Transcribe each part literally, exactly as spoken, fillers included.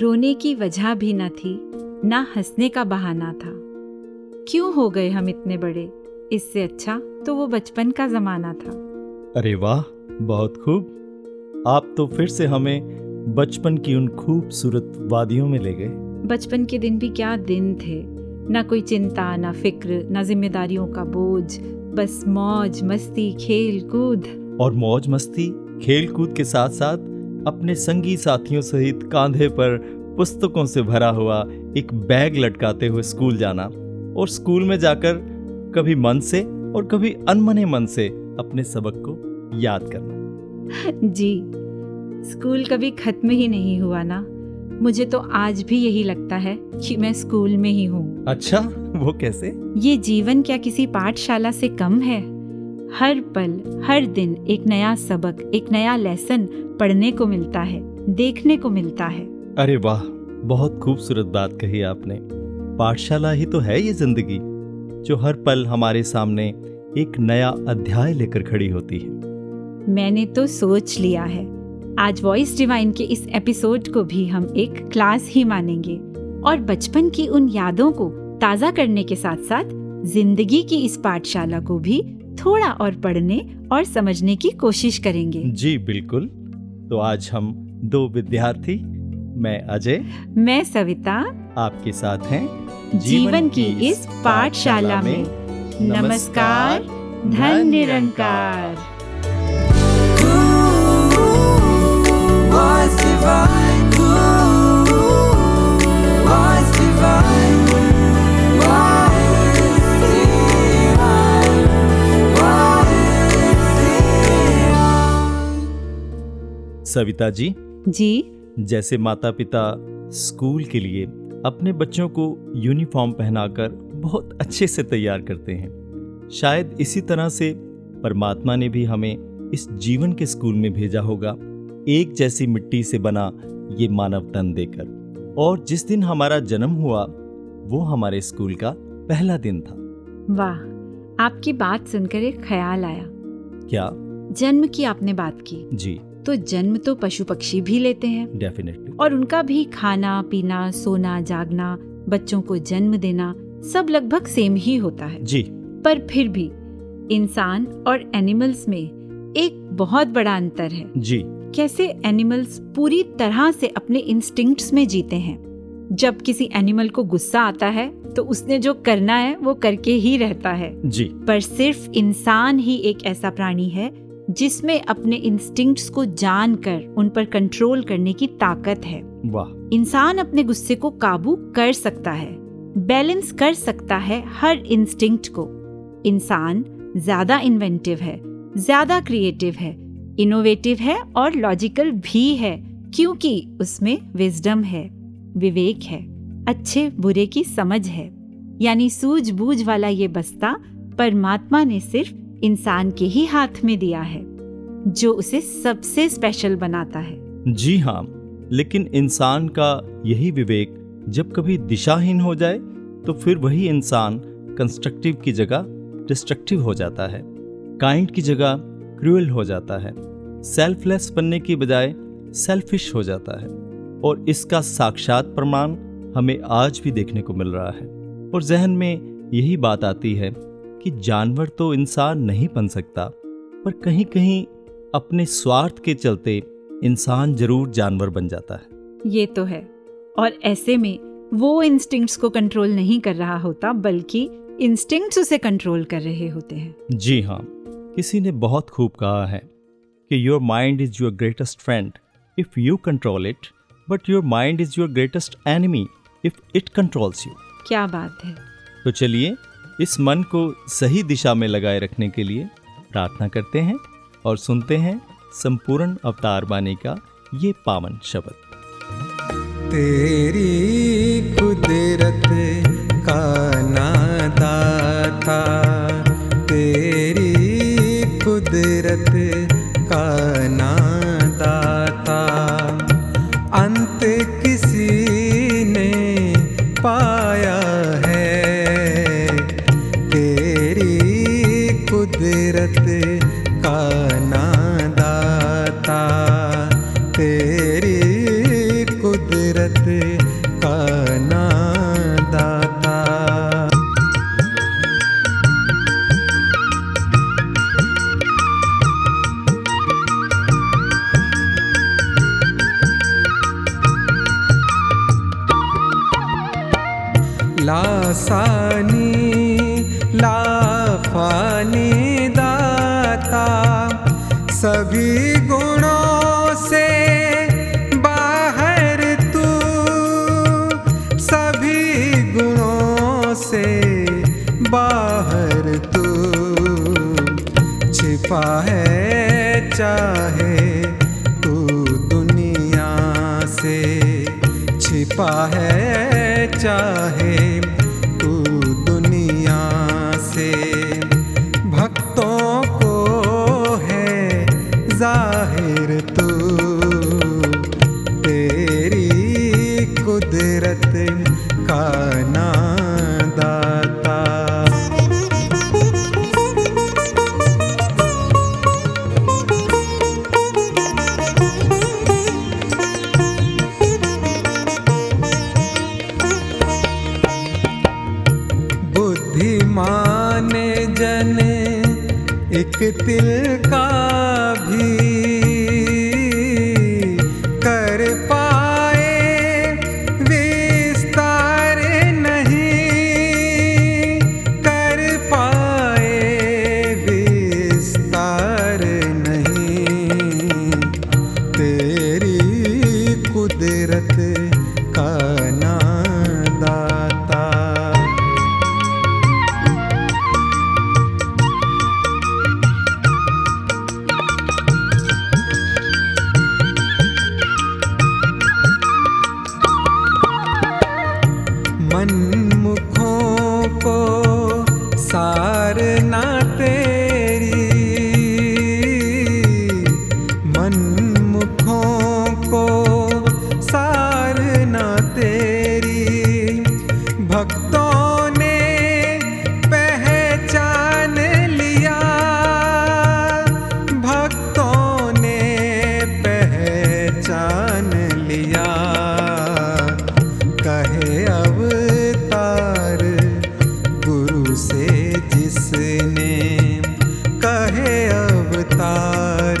रोने की वजह भी न थी, ना हंसने का बहाना था। क्यों हो गए हम इतने बड़े, इससे अच्छा तो वो बचपन का जमाना था। अरे वाह, बहुत खूब, आप तो फिर से हमें बचपन की उन खूबसूरत वादियों में ले गए। बचपन के दिन भी क्या दिन थे, ना कोई चिंता, ना फिक्र, ना जिम्मेदारियों का बोझ, बस मौज मस्ती, खेल कूद। और मौज मस्ती खेल कूद के साथ साथ अपने संगी साथियों सहित कांधे पर पुस्तकों से भरा हुआ एक बैग लटकाते हुए स्कूल जाना, और स्कूल में जाकर कभी मन से और कभी अनमने मन से अपने सबक को याद करना। जी, स्कूल कभी खत्म ही नहीं हुआ ना। मुझे तो आज भी यही लगता है कि मैं स्कूल में ही हूँ। अच्छा, वो कैसे? ये जीवन क्या किसी पाठशाला से कम है? हर पल हर दिन एक नया सबक, एक नया लेसन पढ़ने को मिलता है, देखने को मिलता है। अरे वाह, बहुत खूबसूरत बात कही आपने। पाठशाला ही तो है ये जिंदगी, जो हर पल हमारे सामने एक नया अध्याय लेकर खड़ी होती है। मैंने तो सोच लिया है, आज वॉइस डिवाइन के इस एपिसोड को भी हम एक क्लास ही मानेंगे और बचपन की उन यादों को ताज़ा करने के साथ साथ जिंदगी की इस पाठशाला को भी थोड़ा और पढ़ने और समझने की कोशिश करेंगे। जी बिल्कुल। तो आज हम दो विद्यार्थी, मैं अजय, मैं सविता, आपके साथ हैं जीवन, जीवन की इस पाठशाला में। नमस्कार, धन निरंकार। Voice Divine, Voice Divine, Voice Divine, Voice Divine। Savita ji, जी, जैसे माता पिता स्कूल के लिए अपने बच्चों को यूनिफॉर्म पहनाकर बहुत अच्छे से तैयार करते हैं, शायद इसी तरह से परमात्मा ने भी हमें इस जीवन के स्कूल में भेजा होगा, एक जैसी मिट्टी से बना ये मानव तन देकर। और जिस दिन हमारा जन्म हुआ वो हमारे स्कूल का पहला दिन था। वाह, आपकी बात सुनकर एक ख्याल आया। क्या? जन्म की आपने बात की। जी। तो जन्म तो पशु पक्षी भी लेते हैं। डेफिनेटली। और उनका भी खाना पीना, सोना जागना, बच्चों को जन्म देना, सब लगभग सेम ही होता है। जी। पर फिर भी इंसान और एनिमल्स में एक बहुत बड़ा अंतर है। जी। कैसे एनिमल्स पूरी तरह से अपने इंस्टिंक्ट्स में जीते हैं। जब किसी एनिमल को गुस्सा आता है तो उसने जो करना है वो करके ही रहता है। जी। पर सिर्फ इंसान ही एक ऐसा प्राणी है जिसमें अपने इंस्टिंक्ट्स को जानकर उन पर कंट्रोल करने की ताकत है। वाह। इंसान अपने गुस्से को काबू कर सकता है, बैलेंस कर सकता है हर इंस्टिंक्ट को। इंसान ज्यादा इन्वेंटिव है, ज्यादा क्रिएटिव है, इनोवेटिव है और लॉजिकल भी है, क्योंकि उसमें विजडम है, विवेक है, अच्छे बुरे की समझ है। यानी सूझबूझ वाला ये बस्ता परमात्मा ने सिर्फ इंसान के ही हाथ में दिया है, जो उसे सबसे स्पेशल बनाता है। जी हाँ, लेकिन इंसान का यही विवेक जब कभी दिशाहीन हो जाए तो फिर वही इंसान कंस्ट्रक्टिव की जगह डिस्ट्रक्टिव हो जाता है, काइंड की जगह क्रूएल हो जाता है, सेल्फलेस बनने की बजाय सेल्फिश हो जाता है। और इसका साक्षात प्रमाण हमें आज भी देखने को मिल रहा है। और जहन में यही बात आती है कि जानवर तो इंसान नहीं बन सकता, पर कहीं कहीं अपने स्वार्थ के चलते इंसान जरूर जानवर बन जाता है। ये तो है। और ऐसे में वो इंस्टिंक्ट्स को कंट्रोल नहीं कर रहा होता, बल्कि इंस्टिंक्ट्स उसे कंट्रोल कर रहे होते हैं। जी हाँ, किसी ने बहुत खूब कहा है कि your mind is your greatest friend if you control it, but your mind is your greatest enemy if it controls you. क्या बात है। तो चलिए इस मन को सही दिशा में लगाए रखने के लिए प्रार्थना करते हैं और सुनते हैं संपूर्ण अवतार वाणी का ये पावन शब्द। तेरी कुदरत का नादाता, तेरी कुदरत का नादाता, अंत किसी ने पाया है। तेरी कुदरत का नादाता, तेरी कुदरत का नादाता। लासानी लाफानी दाता, सभी गुणों से बाहर तू, सभी गुणों से बाहर तू, छिपा है चाहे तू दुनिया से, छिपा है चाहे तू दुनिया से, भक्तों को है जाहिर तू, तेरी कुदरत का नादाता। एक तिल का भी कर पाए विस्तार नहीं, कर पाए विस्तार नहीं, तेरी कुदरत का नादाता। सारना तेरी मनमुखों को, सारना तेरी, भक्तों ने पहचान लिया, भक्तों ने पहचान लिया, कहे अवतार गुरु से जिसने, कहे अवतार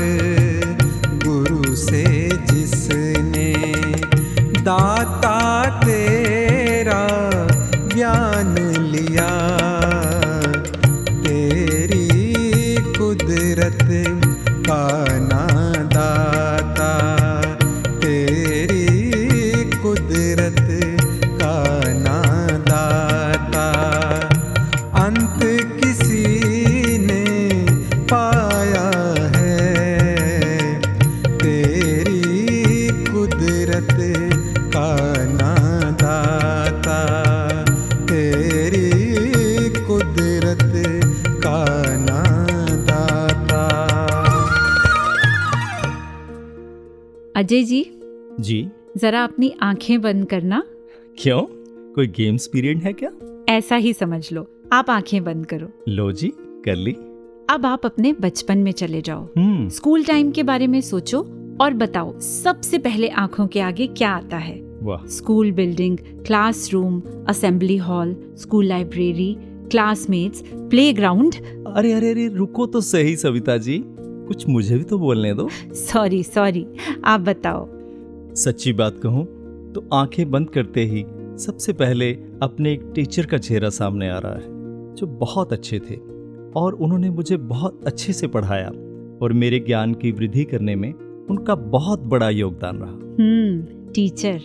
गुरु से जिसने, दाता तेरा ज्ञान लिया, तेरी कुदरत का नादाता, तेरी कुदरत का नादाता। अंत किसी ने पाया है, तेरी कुदरत का नादाता, तेरी कुदरत का नादाता। अजय जी जी जरा अपनी आंखें बंद करना। क्यों, कोई गेम्स पीरियड है क्या? ऐसा ही समझ लो, आप आंखें बंद करो। लो जी, कर ली। अब आप अपने बचपन में चले जाओ, स्कूल टाइम के बारे में सोचो और बताओ सबसे पहले आंखों के आगे क्या आता है। वाह। School building, classroom, assembly hall, school library, classmates, playground. अरे अरे अरे रुको तो सही सविता जी, कुछ मुझे भी तो बोलने दो। सॉरी सॉरी आप बताओ। सच्ची बात कहूं तो आंखें बंद करते ही सबसे पहले अपने एक टीचर का चेहरा सामने आ रहा है जो बहुत अच्छे थे और उन्होंने मुझे बहुत अच्छे से पढ़ाया और मेरे ज्ञान की वृद्धि करने में उनका बहुत बड़ा योगदान रहा। हम्म, टीचर।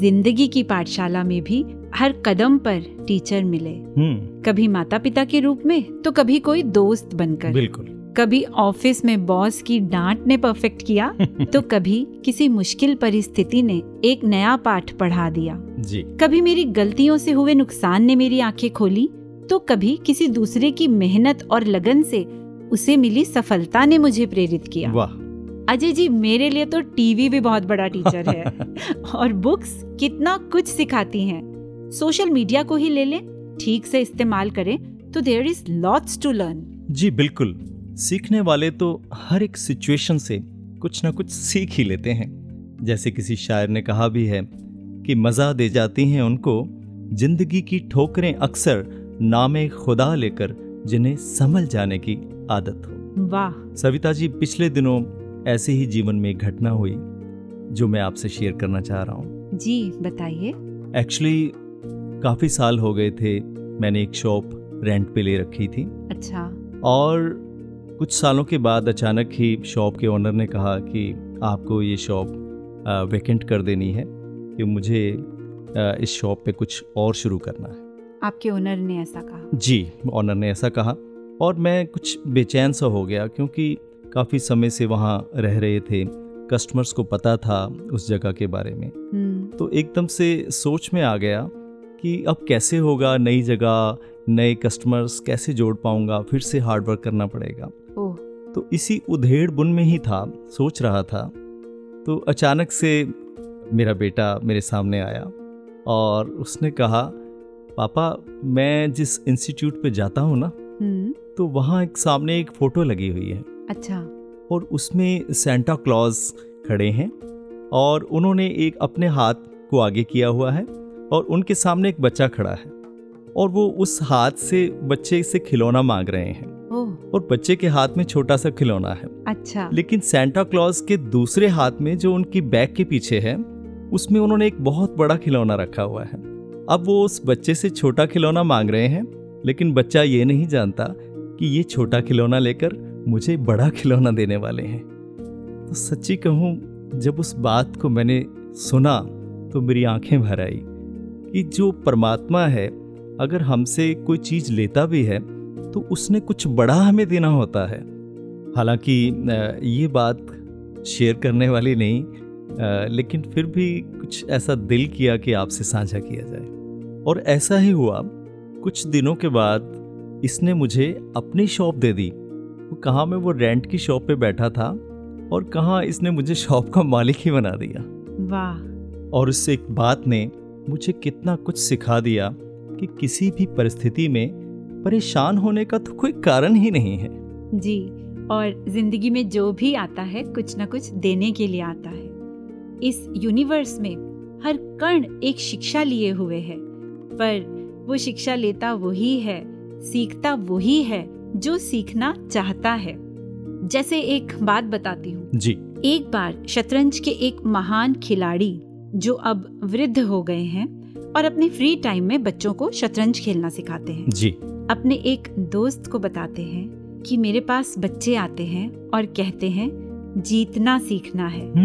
जिंदगी की पाठशाला में भी हर कदम पर टीचर मिले। हम्म, कभी माता पिता के रूप में तो कभी कोई दोस्त बनकर। बिल्कुल। कभी ऑफिस में बॉस की डांट ने परफेक्ट किया तो कभी किसी मुश्किल परिस्थिति ने एक नया पाठ पढ़ा दिया जी। कभी मेरी गलतियों से हुए नुकसान ने मेरी आंखें खोली तो कभी किसी दूसरे की मेहनत और लगन से उसे मिली सफलता ने मुझे प्रेरित किया। वाह। अजय जी मेरे लिए तो टीवी भी बहुत बड़ा टीचर है और बुक्स कितना कुछ सिखाती हैं। सोशल मीडिया को ही ले लें, ठीक से इस्तेमाल करें तो there is lots to learn. जी बिल्कुल, सीखने वाले तो हर एक सिचुएशन से कुछ ना कुछ सीख ही लेते हैं जैसे किसी शायर ने कहा भी है कि मज़ा दे जाती हैं उनको जिंदगी की ठोकरें अक्सर नामे खुदा लेकर जिन्हें संभल जाने की आदत हो। वाह सविता जी, पिछले दिनों ऐसे ही जीवन में एक घटना हुई जो मैं आपसे शेयर करना चाह रहा हूँ। जी बताइए। एक्चुअली काफ़ी साल हो गए थे, मैंने एक शॉप रेंट पे ले रखी थी। अच्छा। और कुछ सालों के बाद अचानक ही शॉप के ओनर ने कहा कि आपको ये शॉप वेकेंट कर देनी है, कि मुझे इस शॉप पे कुछ और शुरू करना है। आपके ओनर ने ऐसा कहा? जी, ओनर ने ऐसा कहा और मैं कुछ बेचैन सा हो गया, क्योंकि काफ़ी समय से वहाँ रह रहे थे, कस्टमर्स को पता था उस जगह के बारे में। तो एकदम से सोच में आ गया कि अब कैसे होगा, नई जगह नए कस्टमर्स कैसे जोड़ पाऊँगा, फिर से हार्ड वर्क करना पड़ेगा। ओह। तो इसी उधेड़ बुन में ही था, सोच रहा था, तो अचानक से मेरा बेटा मेरे सामने आया और उसने कहा, पापा मैं जिस इंस्टीट्यूट पे जाता हूँ ना, तो वहाँ एक सामने एक फ़ोटो लगी हुई है। अच्छा। और उसमें सेंटा क्लॉज खड़े हैं और उन्होंने एक अपने हाथ को आगे किया हुआ है और उनके सामने एक बच्चा खड़ा है और वो उस हाथ से बच्चे से खिलौना मांग रहे हैं। ओह। और बच्चे के हाथ में छोटा सा खिलौना है। अच्छा। लेकिन सेंटा क्लॉज के दूसरे हाथ में जो उनकी बैग के पीछे है, उसमें उन्होंने एक बहुत बड़ा खिलौना रखा हुआ है। अब वो उस बच्चे से छोटा खिलौना मांग रहे हैं, लेकिन बच्चा ये नहीं जानता कि ये छोटा खिलौना लेकर मुझे बड़ा खिलौना देने वाले हैं। तो सच्ची कहूँ, जब उस बात को मैंने सुना तो मेरी आंखें भर आई कि जो परमात्मा है, अगर हमसे कोई चीज़ लेता भी है तो उसने कुछ बड़ा हमें देना होता है। हालांकि ये बात शेयर करने वाली नहीं, आ, लेकिन फिर भी कुछ ऐसा दिल किया कि आपसे साझा किया जाए। और ऐसा ही हुआ, कुछ दिनों के बाद इसने मुझे अपनी शॉप दे दी। वो कहाँ मैं वो रेंट की शॉप पे बैठा था और कहाँ इसने मुझे शॉप का मालिक ही बना दिया। वाह। और उससे एक बात ने मुझे कितना कुछ सिखा दिया कि किसी भी परिस्थिति में परेशान होने का तो कोई कारण ही नहीं है। जी, और जिंदगी में जो भी आता है कुछ ना कुछ देने के लिए आता है। इस यूनिवर्स में हर कण एक शिक्षा लिए हुए है, पर वो शिक्षा लेता वही है, सीखता वही है जो सीखना चाहता है। जैसे एक बात बताती हूँ जी। एक बार शतरंज के एक महान खिलाड़ी, जो अब वृद्ध हो गए हैं और अपने फ्री टाइम में बच्चों को शतरंज खेलना सिखाते हैं जी, अपने एक दोस्त को बताते हैं कि मेरे पास बच्चे आते हैं और कहते हैं जीतना सीखना है।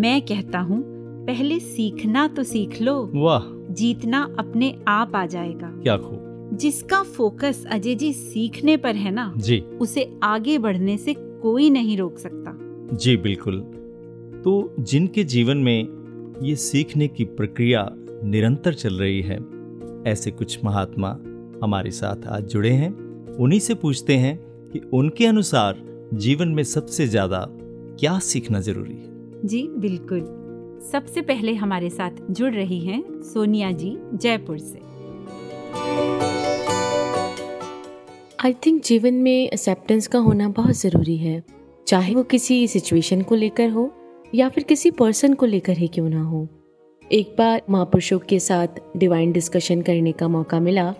मैं कहता हूँ पहले सीखना तो सीख लो। वाह। जीतना अपने आप आ जाएगा। क्या खूब। जिसका फोकस अजय जी सीखने पर है ना जी, उसे आगे बढ़ने से कोई नहीं रोक सकता। जी बिल्कुल। तो जिनके जीवन में ये सीखने की प्रक्रिया निरंतर चल रही है, ऐसे कुछ महात्मा हमारे साथ आज जुड़े हैं। उन्हीं से पूछते हैं कि उनके अनुसार जीवन में सबसे ज्यादा क्या सीखना जरूरी है। जी बिल्कुल। सबसे पहले हमारे साथ जुड़ रही हैं सोनिया जी जयपुर से। आई थिंक जीवन में एक्सेप्टेंस का होना बहुत ज़रूरी है, चाहे वो किसी सिचुएशन को लेकर हो या फिर किसी पर्सन को लेकर ही क्यों ना हो। एक बार महापुरुषों के साथ डिवाइन डिस्कशन करने का मौका मिला,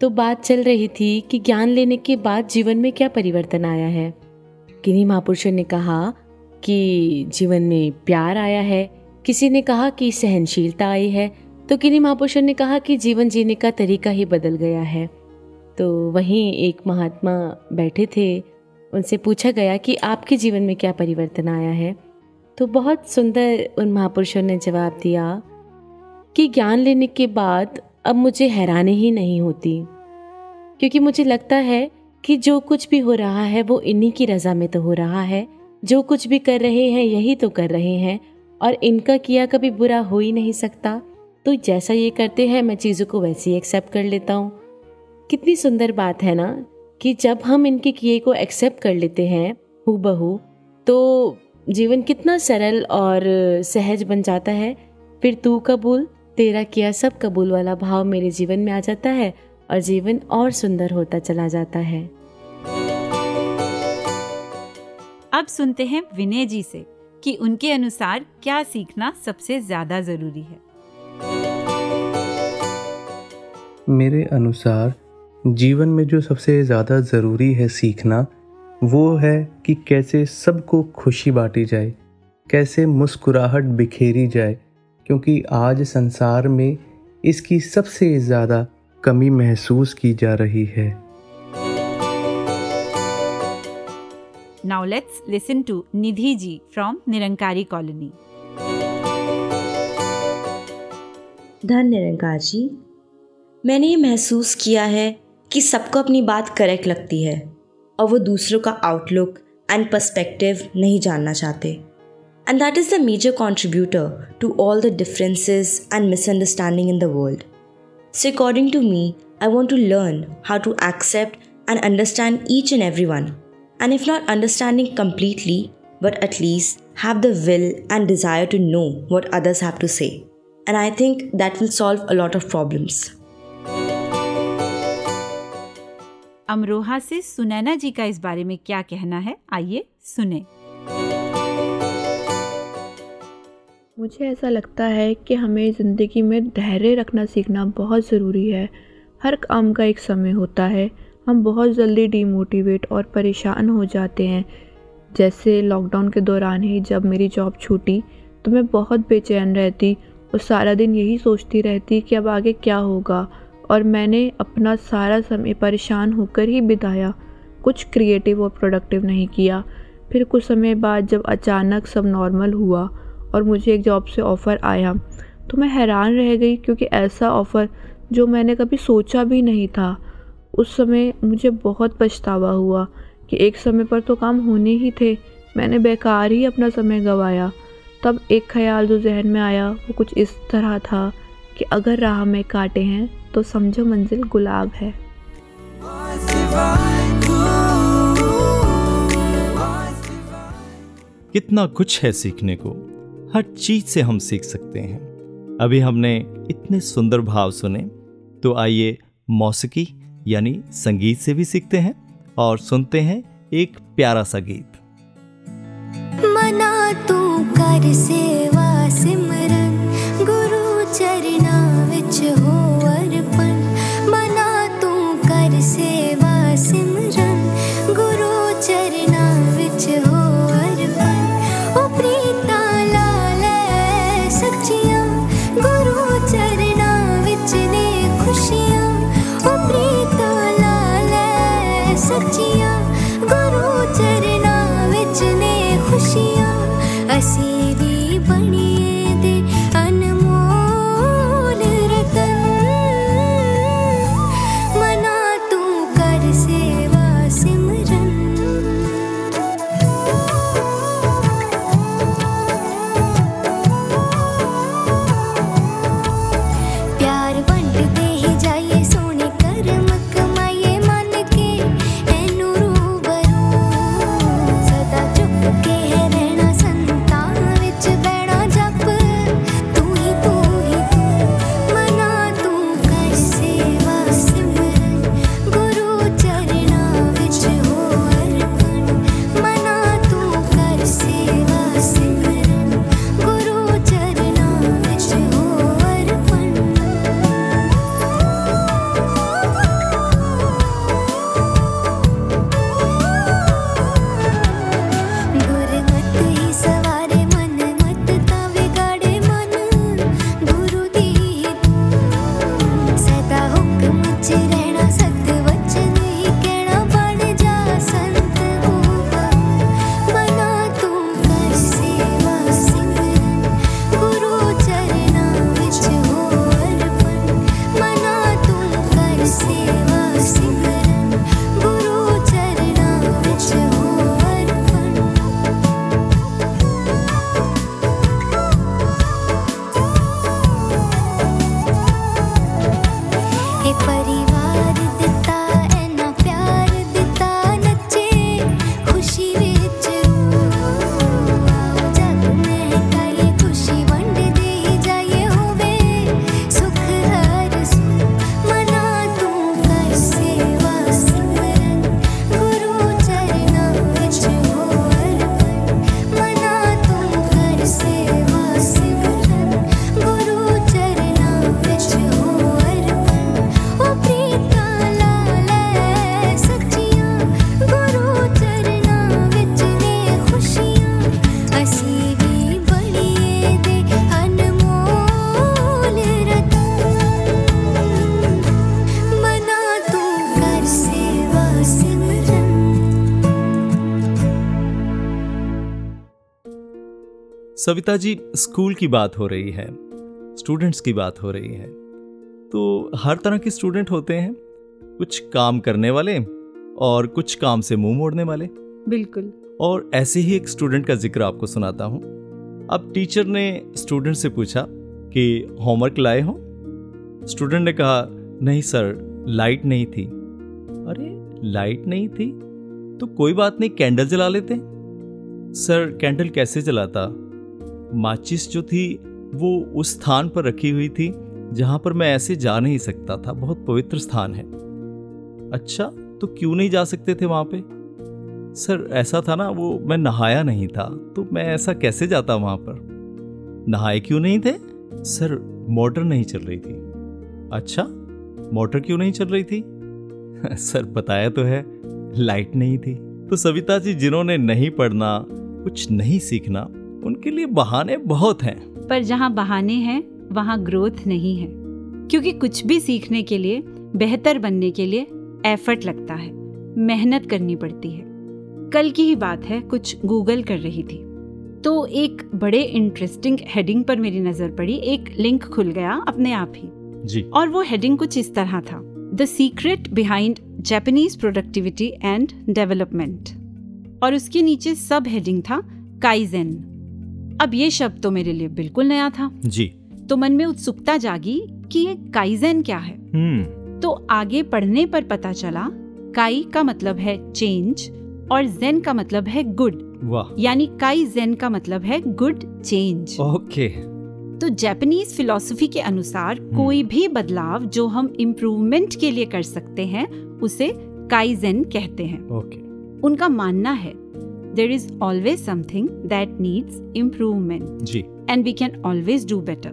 तो बात चल रही थी कि ज्ञान लेने के बाद जीवन में क्या परिवर्तन आया है। किन्हीं महापुरुषों ने कहा कि जीवन में प्यार आया है, किसी ने कहा कि सहनशीलता आई है, तो किन्हीं महापुरुषों ने कहा कि जीवन जीने का तरीका ही बदल गया है। तो वहीं एक महात्मा बैठे थे, उनसे पूछा गया कि आपके जीवन में क्या परिवर्तन आया है, तो बहुत सुंदर उन महापुरुषों ने जवाब दिया कि ज्ञान लेने के बाद अब मुझे हैरानी ही नहीं होती, क्योंकि मुझे लगता है कि जो कुछ भी हो रहा है वो इन्हीं की रज़ा में तो हो रहा है, जो कुछ भी कर रहे हैं यही तो कर रहे हैं, और इनका किया कभी बुरा हो ही नहीं सकता। तो जैसा ये करते हैं मैं चीज़ों को वैसे ही एक्सेप्ट कर लेता हूँ। कितनी सुंदर बात है ना कि जब हम इनके किए को एक्सेप्ट कर लेते हैं हूबहू, तो जीवन कितना सरल और सहज बन जाता है। फिर तू कबूल, तेरा किया सब कबूल वाला भाव मेरे जीवन में आ जाता है और जीवन और सुंदर होता चला जाता है। अब सुनते हैं विनय जी से कि उनके अनुसार क्या सीखना सबसे ज्यादा जरूरी है। मेरे अनुसार जीवन में जो सबसे ज़्यादा ज़रूरी है सीखना, वो है कि कैसे सबको खुशी बांटी जाए, कैसे मुस्कुराहट बिखेरी जाए, क्योंकि आज संसार में इसकी सबसे ज़्यादा कमी महसूस की जा रही है। Now let's listen to Nidhi ji from Nirankari colony. धन निरंकार जी, मैंने ये महसूस किया है कि सबको अपनी बात करेक्ट लगती है और वो दूसरों का आउटलुक एंड पर्सपेक्टिव नहीं जानना चाहते, and that is the major contributor to all the differences and misunderstanding in the world. So according to me, I want to learn how to accept and understand each and every one, and if not understanding completely but at least have the will and desire to know what others have to say, and I think that will solve a lot of problems. Amroha से सुनैना जी का इस बारे में क्या कहना है, आइए सुने। मुझे ऐसा लगता है कि हमें ज़िंदगी में धैर्य रखना सीखना बहुत ज़रूरी है। हर काम का एक समय होता है, हम बहुत जल्दी डीमोटिवेट और परेशान हो जाते हैं। जैसे लॉकडाउन के दौरान ही जब मेरी जॉब छूटी तो मैं बहुत बेचैन रहती और सारा दिन यही सोचती रहती कि अब आगे क्या होगा, और मैंने अपना सारा समय परेशान होकर ही बिताया, कुछ क्रिएटिव और प्रोडक्टिव नहीं किया। फिर कुछ समय बाद जब अचानक सब नॉर्मल हुआ और मुझे एक जॉब से ऑफ़र आया तो मैं हैरान रह गई, क्योंकि ऐसा ऑफ़र जो मैंने कभी सोचा भी नहीं था। उस समय मुझे बहुत पछतावा हुआ कि एक समय पर तो काम होने ही थे, मैंने बेकार ही अपना समय गंवाया। तब एक ख्याल जो जहन में आया वो कुछ इस तरह था कि अगर राह में कांटे हैं तो समझो मंजिल गुलाब है। कितना कुछ है सीखने को, हर चीज से हम सीख सकते हैं। अभी हमने इतने सुंदर भाव सुने, तो आइए मौसिकी यानी संगीत से भी सीखते हैं और सुनते हैं एक प्यारा सा गीत। मना तू कर सेवा सिमरन गुरु चरना विच हो अर्पण, मना तू कर सेवा सिमरन गुरु चरना विच हो अर्पण, ओ प्रीता लाल सच्चिया गुरु चरना विच ने खुशियां, ओ प्रीता लाल सच्चिया गुरु चरना विच ने खुशियां, असी भी बनी दे के है रहना संतान। सविता जी, स्कूल की बात हो रही है, स्टूडेंट्स की बात हो रही है, तो हर तरह के स्टूडेंट होते हैं, कुछ काम करने वाले और कुछ काम से मुंह मोड़ने वाले। बिल्कुल। और ऐसे ही एक स्टूडेंट का जिक्र आपको सुनाता हूँ। अब टीचर ने स्टूडेंट से पूछा कि होमवर्क लाए हो? स्टूडेंट ने कहा, नहीं सर, लाइट नहीं थी। अरे लाइट नहीं थी तो कोई बात नहीं, कैंडल जला लेते। सर कैंडल कैसे जलाता? माचिस जो थी वो उस स्थान पर रखी हुई थी जहाँ पर मैं ऐसे जा नहीं सकता था, बहुत पवित्र स्थान है। अच्छा, तो क्यों नहीं जा सकते थे वहाँ पे? सर ऐसा था ना, वो मैं नहाया नहीं था तो मैं ऐसा कैसे जाता वहाँ पर। नहाए क्यों नहीं थे? सर मोटर नहीं चल रही थी। अच्छा, मोटर क्यों नहीं चल रही थी? सर बताया तो है, लाइट नहीं थी। तो सविता जी, जिन्होंने नहीं पढ़ना, कुछ नहीं सीखना, उनके लिए बहाने बहुत हैं। पर जहाँ बहाने हैं वहाँ ग्रोथ नहीं है, क्योंकि कुछ भी सीखने के लिए, बेहतर बनने के लिए एफर्ट लगता है, मेहनत करनी पड़ती है। कल की ही बात है, कुछ गूगल कर रही थी तो एक बड़े इंटरेस्टिंग हेडिंग पर मेरी नजर पड़ी, एक लिंक खुल गया अपने आप ही जी। और वो हेडिंग कुछ इस तरह था, the secret behind Japanese productivity and development, और उसके नीचे सब हेडिंग था काइजेन। अब ये शब्द तो मेरे लिए बिल्कुल नया था जी, तो मन में उत्सुकता जागी कि ये काइजेन क्या है। hmm. तो आगे पढ़ने पर पता चला, काई का मतलब है चेंज और जेन का मतलब है गुड। वाह। यानी काइजेन का मतलब है गुड चेंज। ओके। तो जापानीज फिलॉसफी के अनुसार hmm. कोई भी बदलाव जो हम इम्प्रूवमेंट के लिए कर सकते हैं उसे काइजेन कहते हैं। okay. उनका मानना है there is always something that needs improvement ji. and we can always do better।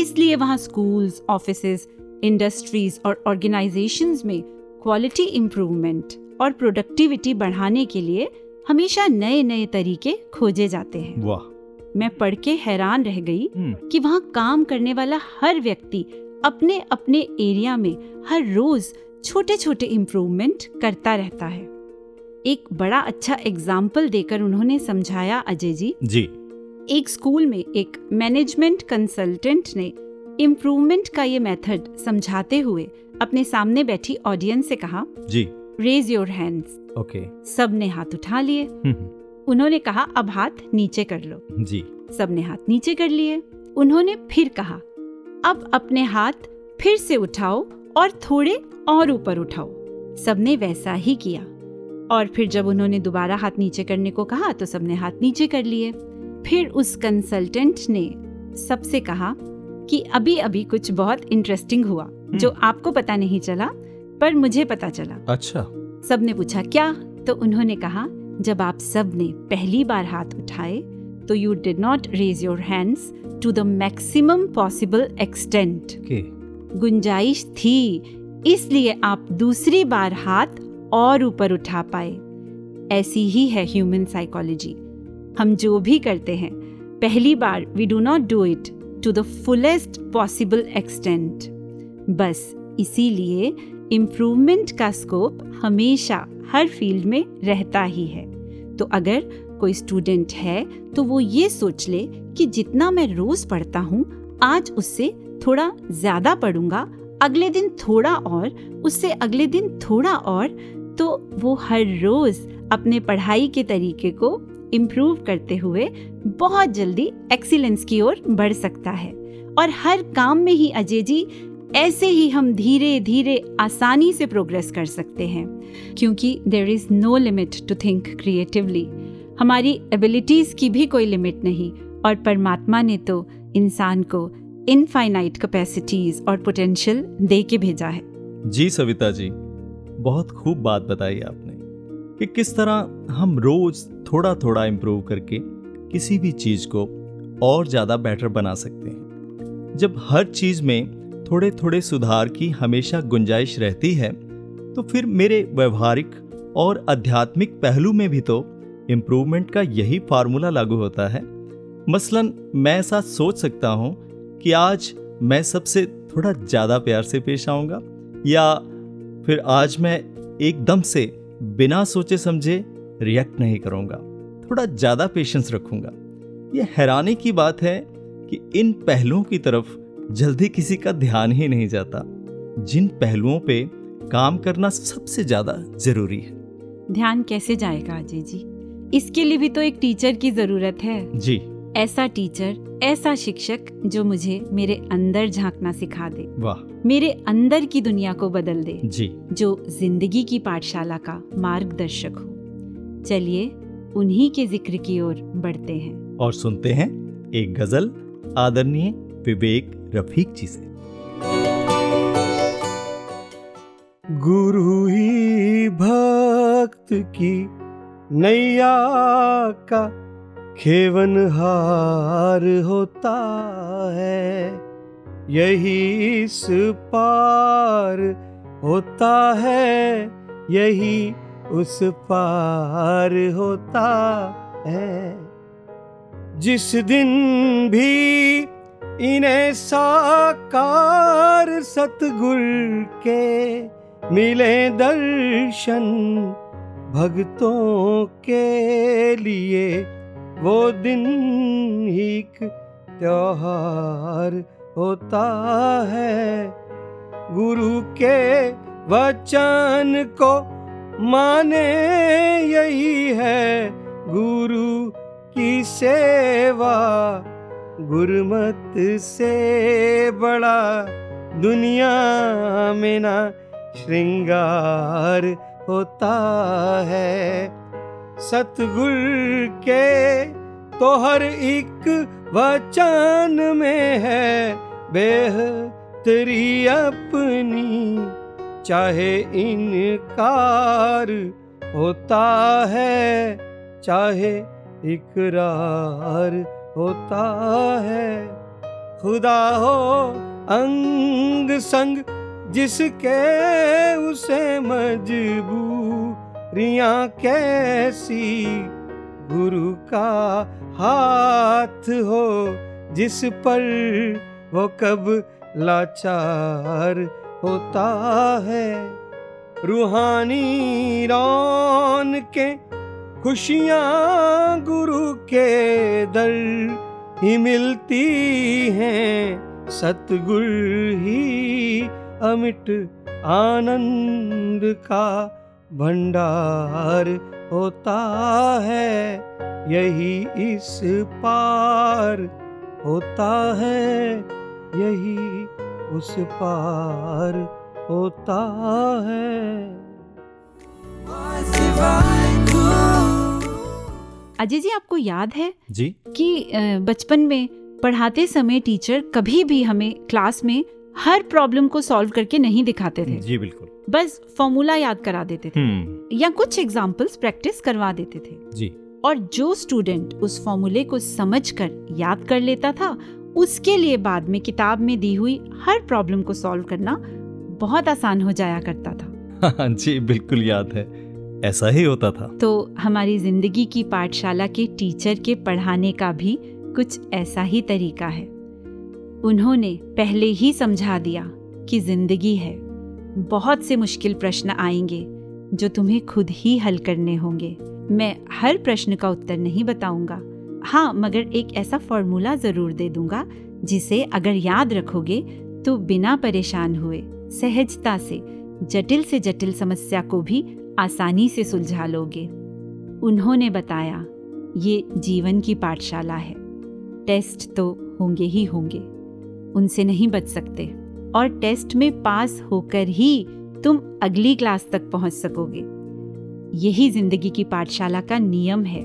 इसलिए वहाँ स्कूल्स, ऑफिसेस, इंडस्ट्रीज और ऑर्गेनाइजेशंस में क्वालिटी इम्प्रूवमेंट और प्रोडक्टिविटी बढ़ाने के लिए हमेशा नए नए तरीके खोजे जाते हैं। वाह। मैं पढ़ के हैरान रह गई कि वहाँ काम करने वाला हर व्यक्ति अपने अपने एरिया में हर रोज छोटे छोटे इम्प्रूवमेंट करता रहता है। एक बड़ा अच्छा एग्जाम्पल देकर उन्होंने समझाया अजय जी, जी एक स्कूल में एक मैनेजमेंट कंसल्टेंट ने इम्प्रूवमेंट का ये मेथड समझाते हुए अपने सामने बैठी ऑडियंस से कहा, जी रेज योर हैंड्स। ओके। सब ने हाथ उठा लिए। उन्होंने कहा, अब हाथ नीचे कर लो। जी। सब ने हाथ नीचे कर लिए। उन्होंने फिर कहा, अब अपने हाथ फिर से उठाओ और थोड़े और ऊपर उठाओ। सब ने वैसा ही किया और फिर जब उन्होंने दोबारा हाथ नीचे करने को कहा तो सबने हाथ नीचे कर लिए। फिर उस कंसल्टेंट ने सबसे कहा कि अभी अभी कुछ बहुत इंटरेस्टिंग हुआ जो आपको पता नहीं चला पर मुझे पता चला। अच्छा। सबने पूछा क्या? तो उन्होंने कहा, जब आप सब ने पहली बार हाथ उठाए तो you did not raise your hands to the maximum possible extent. गुंजाइश थी इसलिए आप दूसरी बार हाथ और ऊपर उठा पाए। ऐसी ही है ह्यूमन साइकोलॉजी। हम जो भी करते हैं पहली बार we do not do it to the fullest possible extent. बस इसीलिए इम्प्रूवमेंट का स्कोप हमेशा हर फील्ड में रहता ही है। तो अगर कोई स्टूडेंट है तो वो ये सोच ले कि जितना मैं रोज पढ़ता हूँ आज उससे थोड़ा ज़्यादा पढ़ूंगा, अगले दिन थोड़ा और, उससे अगले दिन थोड़ा और, तो वो हर रोज अपने पढ़ाई के तरीके को इम्प्रूव करते हुए बहुत जल्दी एक्सीलेंस की ओर बढ़ सकता है। और हर काम में ही अजय जी ऐसे ही हम धीरे धीरे आसानी से प्रोग्रेस कर सकते हैं, क्योंकि there is no limit to think creatively. हमारी एबिलिटीज़ की भी कोई लिमिट नहीं और परमात्मा ने तो इंसान को इनफाइनाइट कैपेसिटीज और पोटेंशियल दे के भेजा है। जी सविता जी, बहुत खूब बात बताई आपने कि किस तरह हम रोज थोड़ा थोड़ा इम्प्रूव करके किसी भी चीज़ को और ज़्यादा बेटर बना सकते हैं। जब हर चीज़ में थोड़े थोड़े सुधार की हमेशा गुंजाइश रहती है तो फिर मेरे व्यवहारिक और आध्यात्मिक पहलू में भी तो इम्प्रूवमेंट का यही फार्मूला लागू होता है। मसलन मैं ऐसा सोच सकता हूँ कि आज मैं सबसे थोड़ा ज़्यादा प्यार से पेश आऊँगा, या फिर आज मैं एकदम से बिना सोचे समझे रिएक्ट नहीं करूँगा, थोड़ा ज़्यादा पेशेंस रखूँगा। ये हैरानी की बात है कि इन पहलुओं की तरफ जल्दी किसी का ध्यान ही नहीं जाता, जिन पहलुओं पे काम करना सबसे ज़्यादा ज़रूरी है। ध्यान कैसे जाएगा अजय जी? इसके लिए भी तो एक टीचर की ज़रूरत है। जी, ऐसा टीचर, ऐसा शिक्षक जो मुझे मेरे अंदर झांकना सिखा दे। वाह, मेरे अंदर की दुनिया को बदल दे। जी, जो जिंदगी की पाठशाला का मार्गदर्शक हो। चलिए उन्हीं के जिक्र की ओर बढ़ते हैं और सुनते हैं एक गजल आदरणीय विवेक रफीक जी से। गुरु ही भक्त की नैया का खेवनहार होता है, यही इस पार होता है, यही उस पार होता है। जिस दिन भी इन्हें साकार सतगुर के मिले दर्शन, भक्तों के लिए वो दिन ही एक त्योहार होता है। गुरु के वचन को माने, यही है गुरु की सेवा। गुरमत से बड़ा दुनिया में ना श्रृंगार होता है। सतगुर के तो हर एक वचन में है बेहतरी अपनी, चाहे इनकार होता है, चाहे इकरार होता है। खुदा हो अंग संग जिसके, उसे मजबूरियां कैसी। गुरु का हाथ हो जिस पर, वो कब लाचार होता है। रूहानी रौन के खुशियाँ गुरु के दर ही मिलती हैं, सतगुर ही अमिट आनंद का भंडार होता है, यही इस पार होता है, यही उस पार होता है। अजय जी, आपको याद है जी कि बचपन में पढ़ाते समय टीचर कभी भी हमें क्लास में हर प्रॉब्लम को सॉल्व करके नहीं दिखाते थे। जी बिल्कुल, बस फॉर्मूला याद करा देते थे या कुछ एग्जांपल्स प्रैक्टिस करवा देते थे। जी, और जो स्टूडेंट उस फॉर्मूले को समझकर याद कर लेता था, उसके लिए बाद में किताब में दी हुई हर प्रॉब्लम को सॉल्व करना बहुत आसान हो जाया करता था। जी बिल्कुल याद है, ऐसा ही होता था। तो हमारी जिंदगी की पाठशाला के टीचर के पढ़ाने का भी कुछ ऐसा ही तरीका है। उन्होंने पहले ही समझा दिया कि जिंदगी है, बहुत से मुश्किल प्रश्न आएंगे जो तुम्हें खुद ही हल करने होंगे। मैं हर प्रश्न का उत्तर नहीं बताऊंगा, हाँ, मगर एक ऐसा फॉर्मूला ज़रूर दे दूंगा जिसे अगर याद रखोगे तो बिना परेशान हुए सहजता से जटिल से जटिल समस्या को भी आसानी से सुलझा लोगे। उन्होंने बताया ये जीवन की पाठशाला है, टेस्ट तो होंगे ही होंगे, उनसे नहीं बच सकते, और टेस्ट में पास होकर ही तुम अगली क्लास तक पहुंच सकोगे। यही जिंदगी की पाठशाला का नियम है।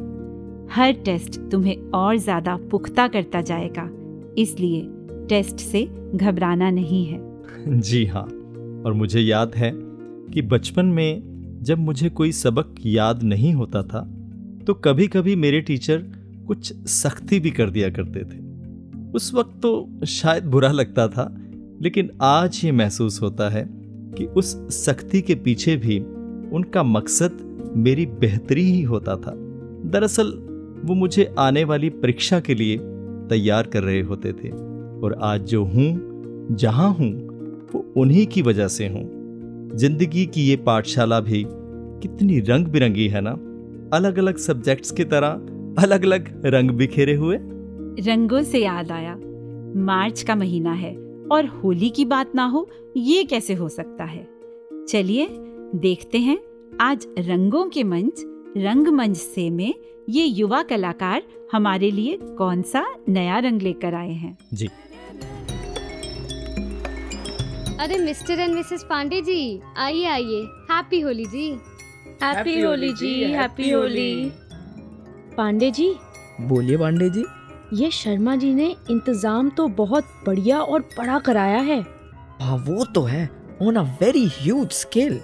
हर टेस्ट तुम्हें और ज़्यादा पुख्ता करता जाएगा, इसलिए टेस्ट से घबराना नहीं है। जी हाँ, और मुझे याद है कि बचपन में जब मुझे कोई सबक याद नहीं होता था तो कभी कभी मेरे टीचर कुछ सख्ती भी कर दिया करते थे। उस वक्त तो शायद बुरा लगता था, लेकिन आज ये महसूस होता है कि उस सख्ती के पीछे भी उनका मकसद मेरी बेहतरी ही होता था। दरअसल वो मुझे आने वाली परीक्षा के लिए तैयार कर रहे होते थे, और आज जो हूँ, जहाँ हूँ, वो उन्हीं की वजह से हूँ। जिंदगी की ये पाठशाला भी कितनी रंग बिरंगी है ना, अलग अलग सब्जेक्ट्स की तरह अलग अलग रंग बिखेरे हुए। रंगों से याद आया, मार्च का महीना है और होली की बात ना हो ये कैसे हो सकता है। चलिए देखते हैं आज रंगों के मंच रंगमंच से में ये युवा कलाकार हमारे लिए कौन सा नया रंग लेकर आए हैं। जी अरे Mr and Mrs Pandey ji, आइए आइए, हैप्पी होली जी। हैप्पी होली जी, हैप्पी होली। पांडे जी, बोलिए पांडे जी। ये शर्मा जी ने इंतजाम तो बहुत बढ़िया और बड़ा कराया है। हाँ वो तो है, on a very huge scale.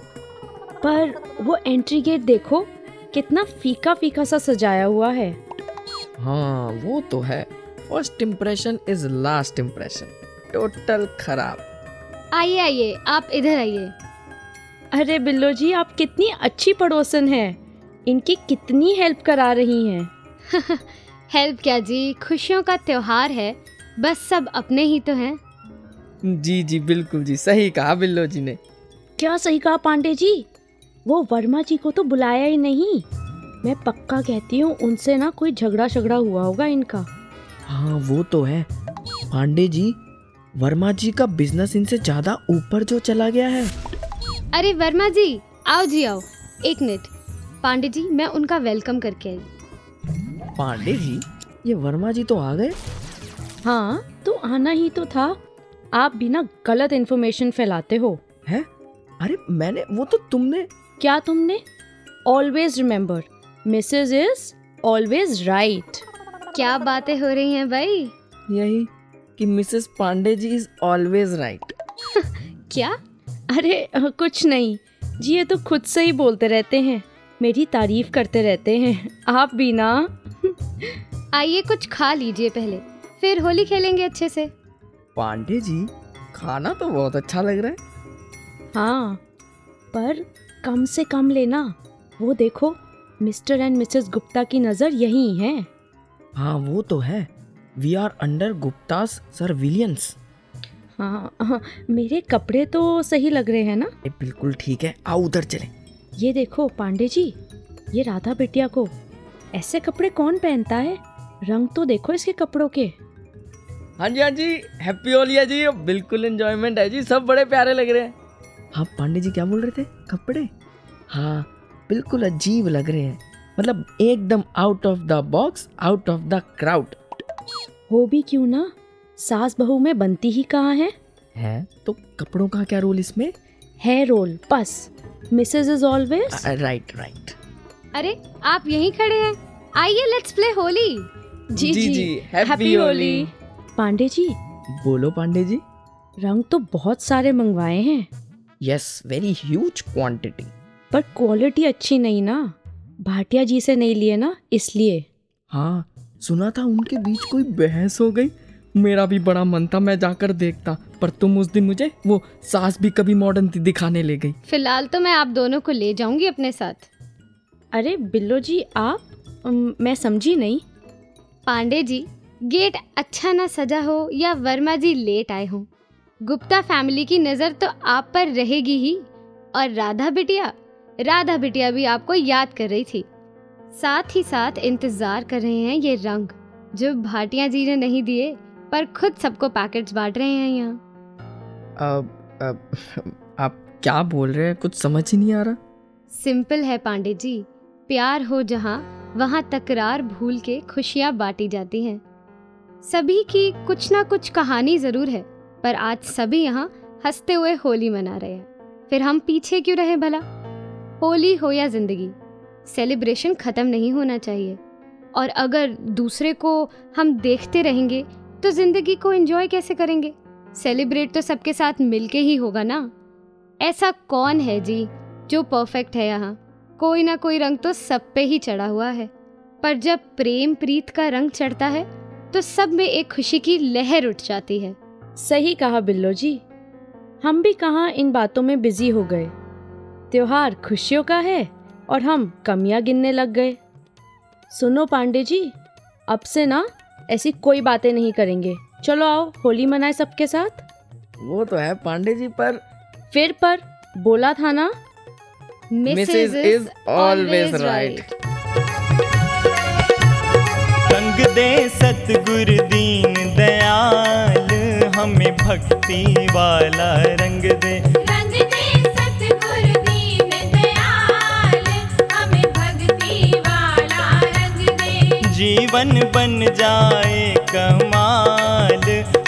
पर वो एंट्री गेट देखो, कितना फीका फीका सा सजाया हुआ है। हाँ वो तो है, first impression is last impression, total खराब। आइए आइए, आप इधर आइए। अरे बिल्लो जी, आप कितनी अच्छी पड़ोसन हैं, इनकी कितनी हेल्प करा रही हैं। हेल्प क्या जी, खुशियों का त्योहार है, बस सब अपने ही तो हैं। जी जी बिल्कुल जी, सही कहा बिल्लो जी ने। क्या सही कहा पांडे जी, वो वर्मा जी को तो बुलाया ही नहीं। मैं पक्का कहती हूँ उनसे ना कोई झगड़ा झगड़ा हुआ होगा इनका। हाँ वो तो है। पांडे जी, वर्मा जी का बिजनेस इनसे ज्यादा ऊपर जो चला गया है। अरे वर्मा जी आओ जी आओ, एक मिनट पांडे जी, मैं उनका वेलकम करके आई। पांडे जी, ये वर्मा जी तो आ गए। हाँ तो आना ही तो था, आप भी ना गलत इन्फॉर्मेशन फैलाते हो। है? अरे मैंने वो तो तुमने क्या तुमने always remember Mrs is always right. क्या बातें हो रही हैं भाई। यही कि Mrs Pandey ji is always right. क्या? अरे कुछ नहीं जी, ये तो खुद से ही बोलते रहते हैं, मेरी तारीफ करते रहते हैं। आप भी ना। आइए कुछ खा लीजिए पहले, फिर होली खेलेंगे अच्छे से। पांडे जी, खाना तो बहुत अच्छा लग रहा है। हाँ पर कम से कम लेना, वो देखो मिस्टर एंड मिसेस गुप्ता की नज़र यही है। हाँ वो तो है, we are under Gupta's surveillance. हाँ मेरे कपड़े तो सही लग रहे हैं ना। बिल्कुल ठीक है, आओ उधर चलें। ये देखो पांडे जी, ये राधा बेटिया को ऐसे कपड़े कौन पहनता है, रंग तो देखो इसके कपड़ों के। हाँ जी हाँ जी, हैप्पी होली है जी, बिल्कुल एंजॉयमेंट है जी, सब बड़े प्यारे लग रहे हैं। हाँ पांडे जी क्या बोल रहे थे, कपड़े? हाँ बिल्कुल अजीब लग रहे हैं, मतलब एकदम out of the box, out of the crowd. हो भी क्यों ना, सास बहू में बनती ही कहाँ है। है तो कपड़ों का क्या रोल इसमें है? रोल बस, Mrs is always right right. अरे आप यहीं खड़े हैं, आइए लेट्स प्ले होली। जी जी, जी हैप्पी होली। पांडे जी, बोलो पांडे जी, रंग तो बहुत सारे मंगवाए हैं। यस, वेरी ह्यूज क्वांटिटी, पर क्वालिटी अच्छी नहीं ना, भाटिया जी से नहीं लिए ना इसलिए। हाँ सुना था उनके बीच कोई बहस हो गई, मेरा भी बड़ा मन था मैं जाकर देखता, पर तुम उस दिन मुझे वो सास भी कभी मॉडर्न दिखाने ले गई। फिलहाल तो मैं आप दोनों को ले जाऊंगी अपने साथ। अरे बिल्लो जी आप, मैं समझी नहीं। पांडे जी, गेट अच्छा ना सजा हो या वर्मा जी लेट आए हो, गुप्ता फैमिली की नज़र तो आप पर रहेगी ही। और राधा बिटिया, राधा बिटिया भी आपको याद कर रही थी, साथ ही साथ इंतजार कर रहे हैं ये रंग जो भाटिया जी ने नहीं दिए पर खुद सबको पैकेट्स बांट रहे हैं। यहाँ आप क्या बोल रहे हैं, कुछ समझ ही नहीं आ रहा। सिंपल है पांडे जी, प्यार हो जहाँ वहाँ तकरार भूल के खुशियाँ बांटी जाती हैं। सभी की कुछ ना कुछ कहानी जरूर है, पर आज सभी यहाँ हंसते हुए होली मना रहे हैं, फिर हम पीछे क्यों रहे भला। होली हो या जिंदगी, सेलिब्रेशन ख़त्म नहीं होना चाहिए, और अगर दूसरे को हम देखते रहेंगे तो ज़िंदगी को एंजॉय कैसे करेंगे। सेलिब्रेट तो सबके साथ मिलके ही होगा ना। ऐसा कौन है जी जो परफेक्ट है, यहाँ कोई ना कोई रंग तो सब पे ही चढ़ा हुआ है। पर जब प्रेम प्रीत का रंग चढ़ता है तो सब में एक खुशी की लहर उठ जाती है। सही कहा बिल्लो जी, हम भी कहाँ इन बातों में बिजी हो गए, त्योहार खुशियों का है और हम कमियां गिनने लग गए। सुनो पांडे जी, अब से ना ऐसी कोई बातें नहीं करेंगे, चलो आओ होली मनाए सबके साथ। वो तो है पांडे जी, पर फिर पर बोला था ना, मिसेज इज ऑलवेज राइट। दे सतगुरु दीन दयाल, हमें भक्ति वाला रंग दे। रंग दे सतगुरु दीन दयाल, हमें भक्ति वाला रंग दे। जीवन बन जाए कमाल,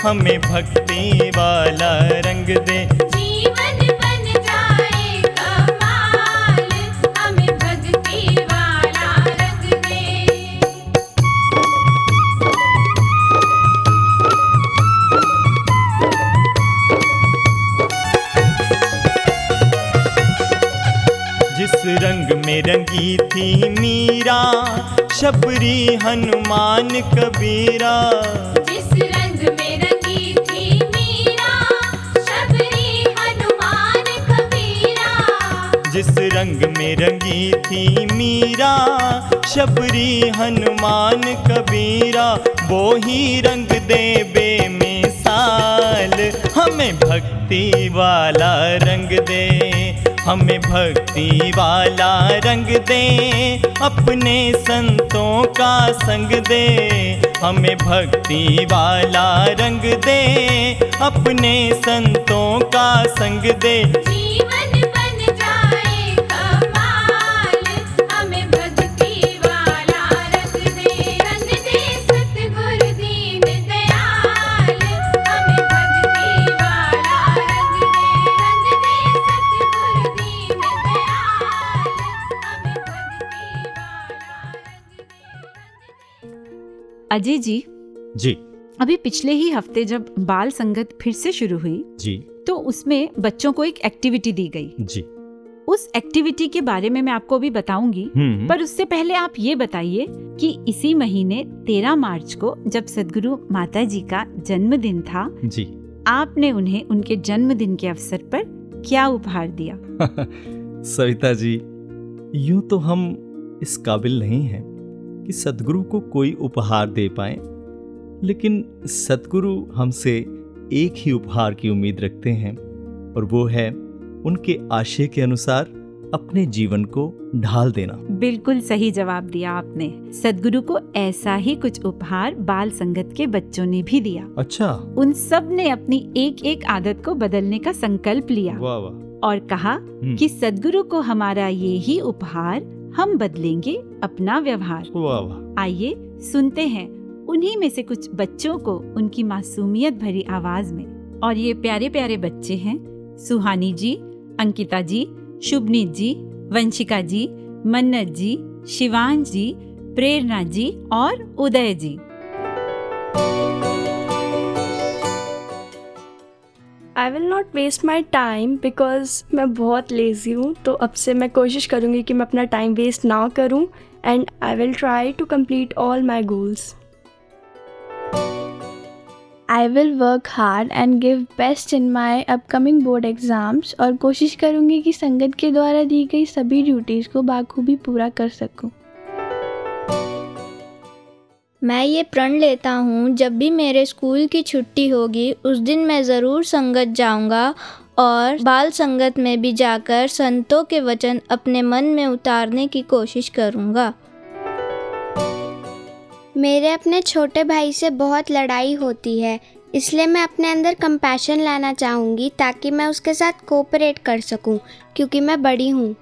हमें भक्ति वाला रंग दे। जीवन बन जाए कमाल, हमें भक्ति वाला रंग दे। जिस रंग में रंगी थी मीरा, शबरी हनुमान कबीरा। जिस रंग में रंगी थी मीरा, शबरी हनुमान कबीरा। जिस रंग में रंगी थी मीरा, शबरी हनुमान कबीरा। वो ही रंग दे बेमिसाल, हमें भक्ति वाला रंग दे। हमें भक्ति वाला रंग दे, अपने संतों का संग दे। हमें भक्ति वाला रंग दे, अपने संतों का संग दे। जीवन बन जाए कमाल, हमें भक्ति वाला रंग दे। रंग दे सतगुरु दीन दयाल, हमें भक्ति वाला रंग दे। रंग दे सतगुरु अजय जी जी अभी पिछले ही हफ्ते जब बाल संगत फिर से शुरू हुई जी, तो उसमें बच्चों को एक एक्टिविटी दी गई जी। उस एक्टिविटी के बारे में मैं आपको अभी बताऊंगी, पर उससे पहले आप ये बताइए कि इसी महीने तेरह मार्च को जब सद्गुरु माता जी का जन्मदिन था जी, आपने उन्हें उनके जन्मदिन के अवसर पर क्या उपहार दिया? सविता जी, यूं तो हम इस काबिल नहीं हैं कि सद्गुरु को कोई उपहार दे पाए, लेकिन सद्गुरु हमसे एक ही उपहार की उम्मीद रखते हैं और वो है उनके आशय के अनुसार अपने जीवन को ढाल देना। बिल्कुल सही जवाब दिया आपने। सद्गुरु को ऐसा ही कुछ उपहार बाल संगत के बच्चों ने भी दिया। अच्छा। उन सब ने अपनी एक एक आदत को बदलने का संकल्प लिया। वाह वाह। और कहा कि सद्गुरु को हमारा ये ही उपहार, हम बदलेंगे अपना व्यवहार। वाह। आइए सुनते हैं उन्हीं में से कुछ बच्चों को उनकी मासूमियत भरी आवाज में। और ये प्यारे प्यारे बच्चे हैं सुहानी जी, अंकिता जी, शुभनीत जी, वंशिका जी, मन्नत जी, शिवांश जी, प्रेरणा जी और Uday ji. I will not waste my time because मैं बहुत लेज़ी हूँ, तो अब से मैं कोशिश करूँगी कि मैं अपना टाइम वेस्ट ना करूँ and I will try to complete all my goals. I will work hard and give best in my upcoming board exams, और कोशिश करूँगी कि संगत के द्वारा दी गई सभी ड्यूटीज़ को बाखूबी पूरा कर सकूँ। मैं ये प्रण लेता हूँ जब भी मेरे स्कूल की छुट्टी होगी उस दिन मैं ज़रूर संगत जाऊँगा और बाल संगत में भी जाकर संतों के वचन अपने मन में उतारने की कोशिश करूँगा। मेरे अपने छोटे भाई से बहुत लड़ाई होती है, इसलिए मैं अपने अंदर कंपैशन लाना चाहूँगी ताकि मैं उसके साथ कोऑपरेट कर सकूँ, क्योंकि मैं बड़ी हूँ।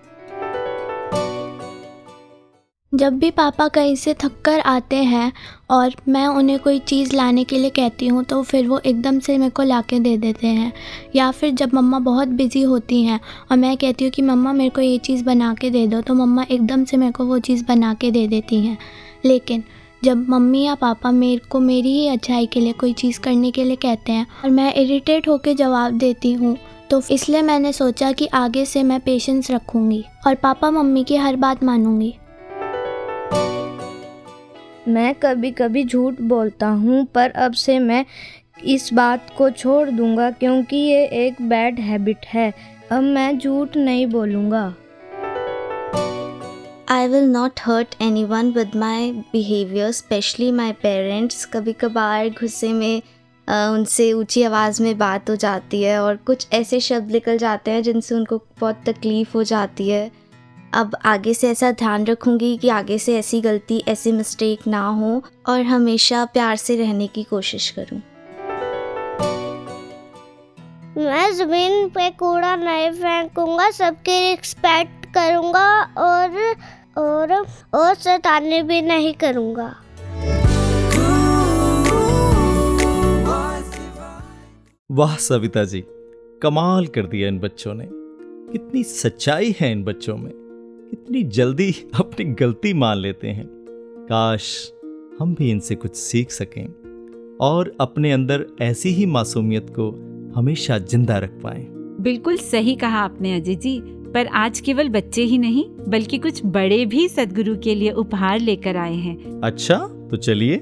जब भी पापा कहीं से थक कर आते हैं और मैं उन्हें कोई चीज़ लाने के लिए कहती हूँ तो फिर वो एकदम से मेरे को लाके दे देते हैं, या फिर जब मम्मा बहुत बिज़ी होती हैं और मैं कहती हूँ कि मम्मा मेरे को ये चीज़ बना के दे दो, तो मम्मा एकदम से मेरे को वो चीज़ बना के दे देती हैं। लेकिन जब मम्मी या पापा मेरे को मेरी ही अच्छाई के लिए कोई चीज़ करने के लिए कहते हैं और मैं इरिटेट होकर जवाब देती हूँ, तो इसलिए मैंने सोचा कि आगे से मैं पेशेंस रखूँगी और पापा मम्मी की हर बात मानूँगी। मैं कभी कभी झूठ बोलता हूँ, पर अब से मैं इस बात को छोड़ दूँगा क्योंकि ये एक बैड हैबिट है। अब मैं झूठ नहीं बोलूँगा। I will not hurt anyone with my behaviour, specially my parents. कभी कभार गुस्से में आ, उनसे ऊंची आवाज़ में बात हो जाती है और कुछ ऐसे शब्द निकल जाते हैं जिनसे उनको बहुत तकलीफ़ हो जाती है, अब आगे से ऐसा ध्यान रखूंगी कि आगे से ऐसी गलती, ऐसी मिस्टेक ना हो और हमेशा प्यार से रहने की कोशिश करूं। मैं ज़मीन पे कूड़ा नहीं फेंकूंगा, सबकी रिस्पेक्ट करूंगा और और और शैतानी भी नहीं करूंगा। वाह सविता जी, कमाल कर दिया इन बच्चों ने। कितनी सच्चाई है इन बच्चों में, कितनी जल्दी अपनी गलती मान लेते हैं। काश हम भी इनसे कुछ सीख सकें और अपने अंदर ऐसी ही मासूमियत को हमेशा जिंदा रख पाएं। बिल्कुल सही कहा आपने अजय जी। पर आज केवल बच्चे ही नहीं बल्कि कुछ बड़े भी सद्गुरु के लिए उपहार लेकर आए हैं। अच्छा, तो चलिए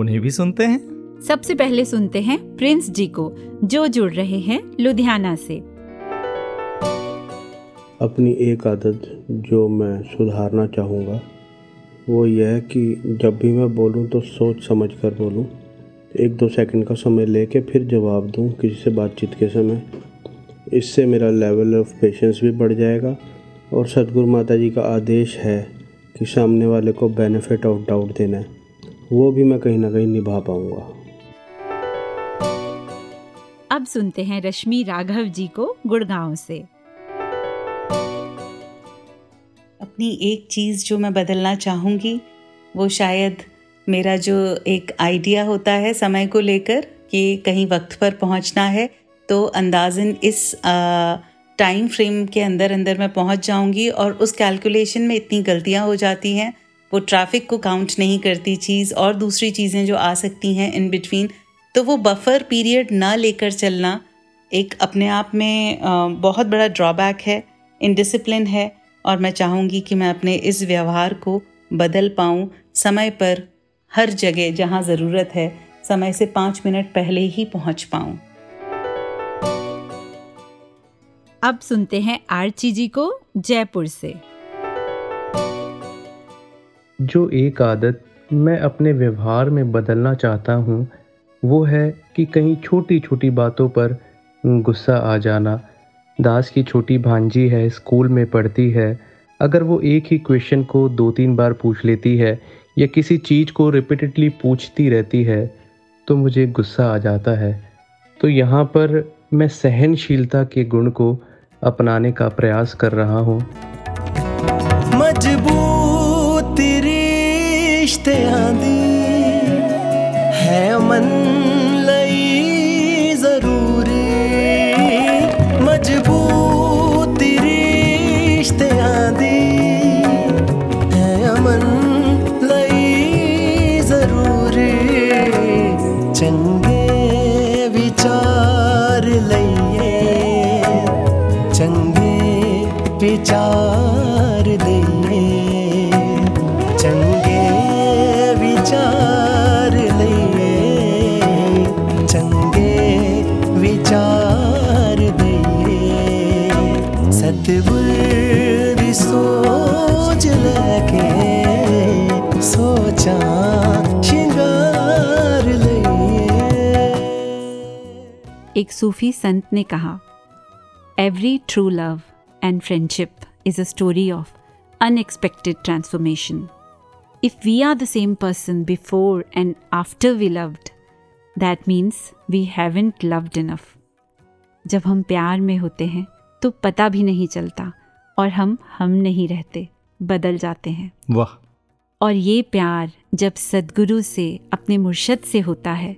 उन्हें भी सुनते हैं। सबसे पहले सुनते हैं प्रिंस जी को, जो जुड़ रहे हैं लुधियाना से। अपनी एक आदत जो मैं सुधारना चाहूँगा वो यह कि जब भी मैं बोलूँ तो सोच समझ कर बोलूँ, एक दो सेकंड का समय लेके फिर जवाब दूँ किसी से बातचीत के समय। इससे मेरा लेवल ऑफ पेशेंस भी बढ़ जाएगा और सतगुरु माता जी का आदेश है कि सामने वाले को बेनिफिट ऑफ डाउट देना है, वो भी मैं कहीं ना कहीं निभा पाऊँगा। अब सुनते हैं रश्मि राघव जी को गुड़गांव से। अपनी एक चीज़ जो मैं बदलना चाहूँगी वो शायद मेरा जो एक आइडिया होता है समय को लेकर कि कहीं वक्त पर पहुँचना है तो अंदाजन इस टाइम फ्रेम के अंदर अंदर मैं पहुँच जाऊँगी, और उस कैलकुलेशन में इतनी गलतियाँ हो जाती हैं। वो ट्रैफिक को काउंट नहीं करती चीज़ और दूसरी चीज़ें जो आ सकती हैं इन बिटवीन, तो वो बफर पीरियड ना लेकर चलना एक अपने आप में बहुत बड़ा ड्रॉबैक है, इनडिसिप्लिन है। और मैं चाहूँगी कि मैं अपने इस व्यवहार को बदल पाऊँ, समय पर हर जगह जहाँ ज़रूरत है समय से पाँच मिनट पहले ही पहुँच पाऊँ। अब सुनते हैं आरची जी को जयपुर से। जो एक आदत मैं अपने व्यवहार में बदलना चाहता हूँ वो है कि कहीं छोटी छोटी बातों पर गुस्सा आ जाना। दास की छोटी भांजी है, स्कूल में पढ़ती है। अगर वो एक ही क्वेश्चन को दो तीन बार पूछ लेती है या किसी चीज़ को रिपीटेडली पूछती रहती है तो मुझे गुस्सा आ जाता है। तो यहाँ पर मैं सहनशीलता के गुण को अपनाने का प्रयास कर रहा हूँ। मजबूत रिश्ते है मन लई जरूरी, मजबूत रिश्ते आदि है मन लई जरूरी, चंगे विचार लइए चंगे विचार दिए चंगे विचार लइए चार दिए सतगुरु सोच लेके सोचा श्रृंगार लिए। एक सूफी संत ने कहा, every true love and friendship is a story of unexpected transformation. If we are the same person before and after we loved, that means we haven't loved enough. जब हम प्यार में होते हैं तो पता भी नहीं चलता और हम हम नहीं रहते, बदल जाते हैं। वाह। और ये प्यार जब सद्गुरु से, अपने मुर्शद से होता है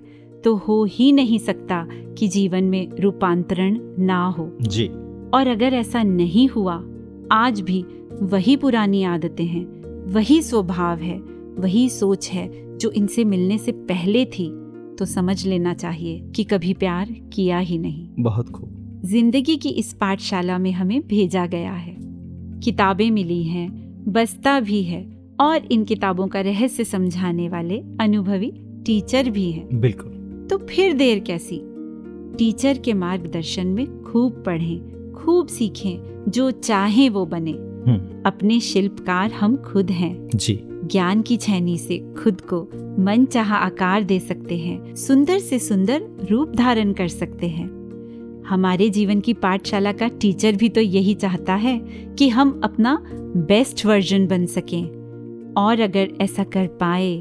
तो हो ही नहीं सकता कि जीवन में रूपांतरण ना हो जी। और अगर ऐसा नहीं हुआ, आज भी वही पुरानी आदतें हैं, वही स्वभाव है, वही सोच है जो इनसे मिलने से पहले थी, तो समझ लेना चाहिए कि कभी प्यार किया ही नहीं। बहुत खूब। जिंदगी की इस पाठशाला में हमें भेजा गया है, किताबें मिली हैं, बस्ता भी है और इन किताबों का रहस्य समझाने वाले अनुभवी टीचर भी हैं। बिल्कुल। तो फिर देर कैसी, टीचर के मार्गदर्शन में खूब पढ़ें, खूब सीखें, जो चाहे वो बने। अपने शिल्पकार हम खुद हैं जी। ज्ञान की छेनी से खुद को मनचाहा आकार दे सकते हैं, सुंदर से सुंदर रूप धारण कर सकते हैं। हमारे जीवन की पाठशाला का टीचर भी तो यही चाहता है कि हम अपना बेस्ट वर्जन बन सकें, और अगर ऐसा कर पाए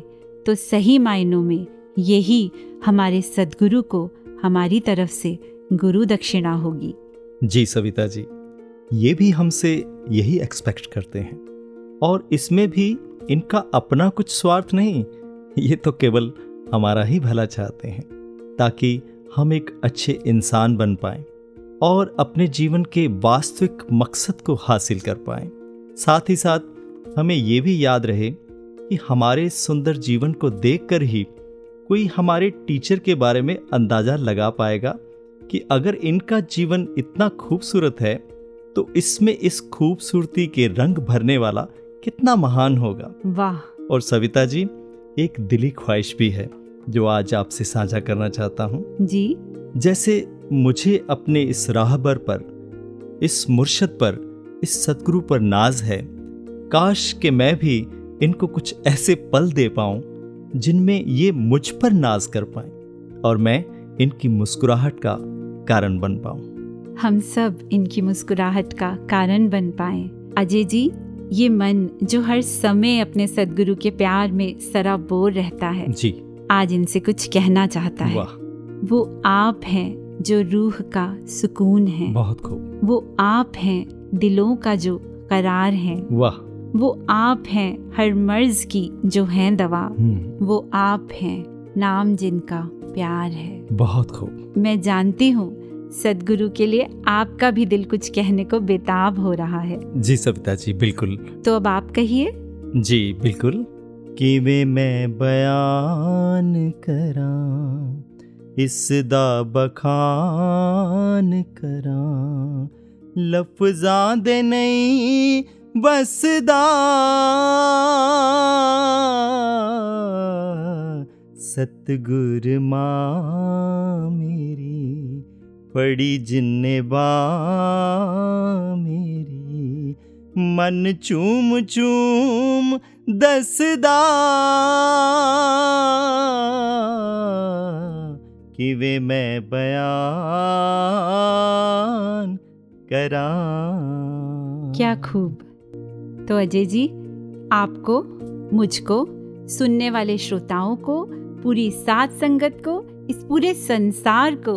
तो सही मायनों में यही हमारे सद्गुरु को हमारी तरफ से गुरु दक्षिणा होगी। जी सविता जी, ये भी हमसे यही एक्सपेक्ट करते हैं, और इसमें भी इनका अपना कुछ स्वार्थ नहीं, ये तो केवल हमारा ही भला चाहते हैं ताकि हम एक अच्छे इंसान बन पाएं और अपने जीवन के वास्तविक मकसद को हासिल कर पाएं। साथ ही साथ हमें ये भी याद रहे कि हमारे सुंदर जीवन को देखकर ही कोई हमारे टीचर के बारे में अंदाज़ा लगा पाएगा कि अगर इनका जीवन इतना खूबसूरत है तो इसमें इस खूबसूरती के रंग भरने वाला कितना महान होगा। वाह! और सविता जी, एक दिली ख्वाहिश भी है जो आज आपसे साझा करना चाहता हूं। जी। जैसे मुझे अपने इस राहबर पर, इस मुर्शद पर, इस सतगुरु पर नाज है, काश कि मैं भी इनको कुछ ऐसे पल दे पाऊं जिनमें ये मुझ पर नाज कर पाएं और मैं इनकी मुस्कुराहट का कारण बन पाऊं। हम सब इनकी मुस्कुराहट का कारण बन पाएं। अजय जी, ये मन जो हर समय अपने सतगुरु के प्यार में सराबोर रहता है, जी, आज इनसे कुछ कहना चाहता है। वो आप हैं जो रूह का सुकून है। बहुत खूब। वो आप हैं दिलों का जो करार है। वाह। वो आप हैं हर मर्ज की जो है दवा। वो आप हैं नाम जिनका प्यार है। बहुत खूब। मैं जानती हूँ सदगुरु के लिए आपका भी दिल कुछ कहने को बेताब हो रहा है। जी सविता जी, बिल्कुल। तो अब आप कहिए। जी बिल्कुल। कि वे मैं बयान करां, इस दा बखान करां, लफ्ज़ां दे नहीं बसदा, सतगुर मां मेरी पड़ी जिन्ने बा मेरी, मन चूम चूम दसदा, कि वे मैं बयान करां। क्या खूब। तो अजय जी, आपको, मुझको, सुनने वाले श्रोताओं को, पूरी साथ संगत को, इस पूरे संसार को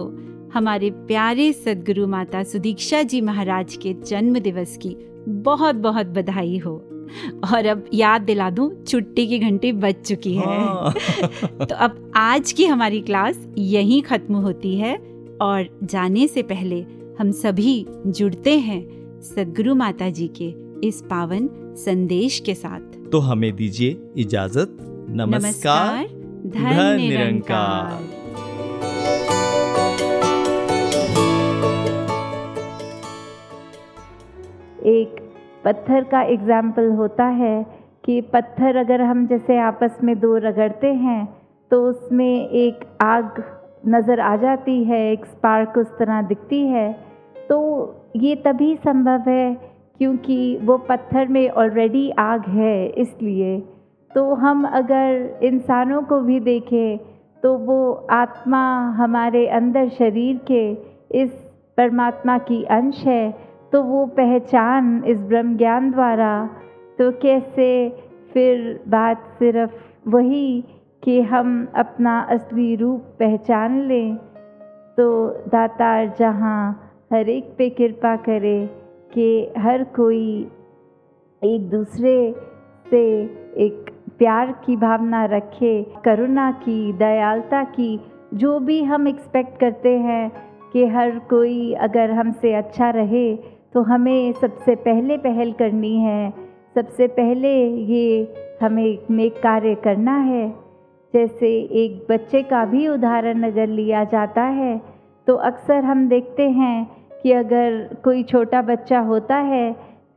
हमारे प्यारे सद्गुरु माता सुदीक्षा जी महाराज के जन्म दिवस की बहुत बहुत बधाई हो। और अब याद दिला दूं, छुट्टी की घंटी बज चुकी है। हाँ। तो अब आज की हमारी क्लास यहीं खत्म होती है, और जाने से पहले हम सभी जुड़ते हैं सद्गुरु माता जी के इस पावन संदेश के साथ। तो हमें दीजिए इजाजत। नमस्कार। धन निरंकार। एक पत्थर का एग्जाम्पल होता है कि पत्थर अगर हम जैसे आपस में दो रगड़ते हैं तो उसमें एक आग नज़र आ जाती है, एक स्पार्क उस तरह दिखती है। तो ये तभी संभव है क्योंकि वो पत्थर में ऑलरेडी आग है। इसलिए तो हम अगर इंसानों को भी देखें तो वो आत्मा हमारे अंदर शरीर के इस परमात्मा की अंश है, तो वो पहचान इस ब्रह्म ज्ञान द्वारा। तो कैसे फिर बात सिर्फ वही कि हम अपना असली रूप पहचान लें। तो दातार जहाँ हर एक पे कृपा करे कि हर कोई एक दूसरे से एक प्यार की भावना रखे, करुणा की, दयालुता की, जो भी हम एक्सपेक्ट करते हैं कि हर कोई अगर हमसे अच्छा रहे तो हमें सबसे पहले पहल करनी है, सबसे पहले ये हमें नेक कार्य करना है। जैसे एक बच्चे का भी उदाहरण अगर लिया जाता है तो अक्सर हम देखते हैं कि अगर कोई छोटा बच्चा होता है,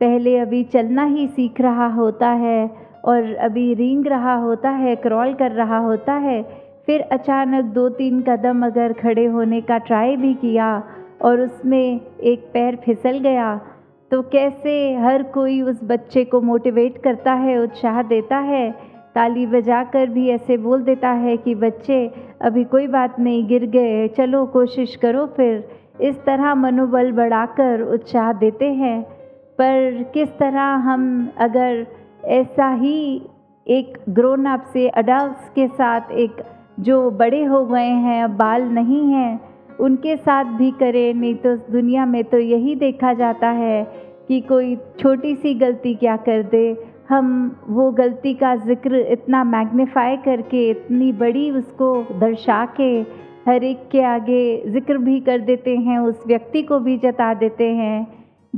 पहले अभी चलना ही सीख रहा होता है और अभी रेंग रहा होता है, क्रॉल कर रहा होता है, फिर अचानक दो तीन कदम अगर खड़े होने का ट्राई भी किया और उसमें एक पैर फिसल गया, तो कैसे हर कोई उस बच्चे को मोटिवेट करता है, उत्साह देता है, ताली बजाकर भी ऐसे बोल देता है कि बच्चे अभी कोई बात नहीं, गिर गए, चलो कोशिश करो फिर। इस तरह मनोबल बढ़ाकर उत्साह देते हैं। पर किस तरह हम अगर ऐसा ही एक ग्रोन अप से अडल्ट के साथ, एक जो बड़े हो गए हैं अब बाल नहीं हैं, उनके साथ भी करें। नहीं तो दुनिया में तो यही देखा जाता है कि कोई छोटी सी गलती क्या कर दे, हम वो गलती का जिक्र इतना मैग्नीफाई करके, इतनी बड़ी उसको दर्शा के हर एक के आगे जिक्र भी कर देते हैं, उस व्यक्ति को भी जता देते हैं।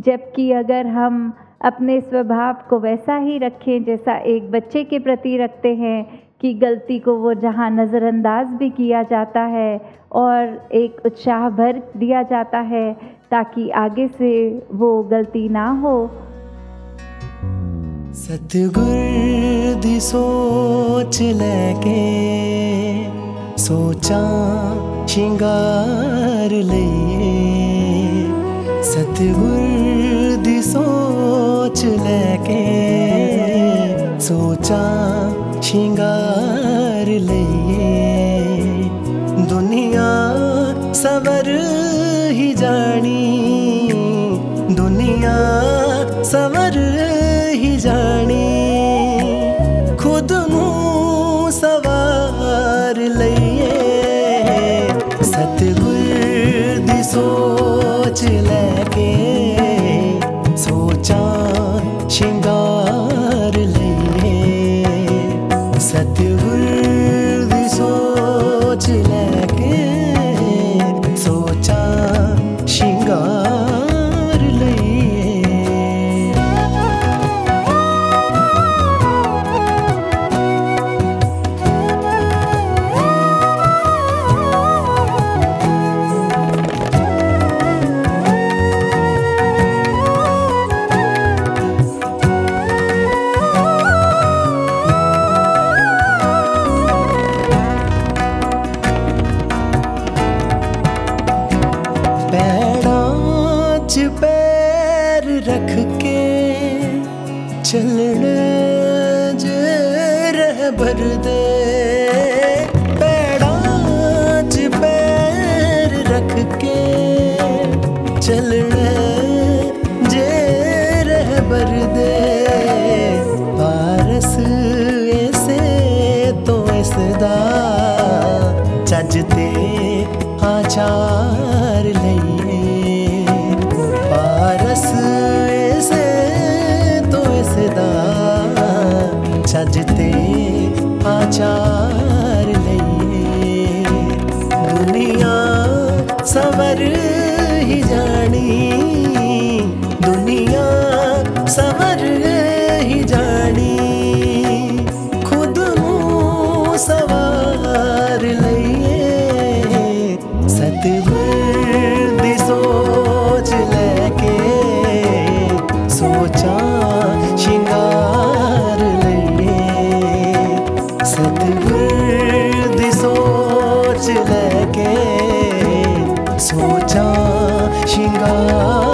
जबकि अगर हम अपने स्वभाव को वैसा ही रखें जैसा एक बच्चे के प्रति रखते हैं कि गलती को वो जहाँ नज़रअंदाज भी किया जाता है और एक उत्साह भर दिया जाता है ताकि आगे से वो गलती ना हो। सतगुर दी सोच लेके सोचा शिंगार लिए, सतगुर दी सोच लेके सोचा शिंगार लिए। दुनिया सवर ही जानी, दुनिया सवर ही जानी, खुद नू सवार लिए। सतगुर दी सोच लेके सोचा शिंगार लिए, सतगुर दी सोच लेके सोचा शिंगार लिए। चलने जरह भर दे, पैड़ांच पैर रख के चलने जरह भर दे। पारस ऐसे तो ऐसदा चजते आचार लिए, पारस ऐसे सजते आचार लिए। दुनिया सवर ही जानी, दुनिया सवर ही जानी, खुद नू सवार लिए। सतगुर दी सोच लेके सोचा शिंगार लिए, सतगुर दी सोच लेके सोचा शिंगार।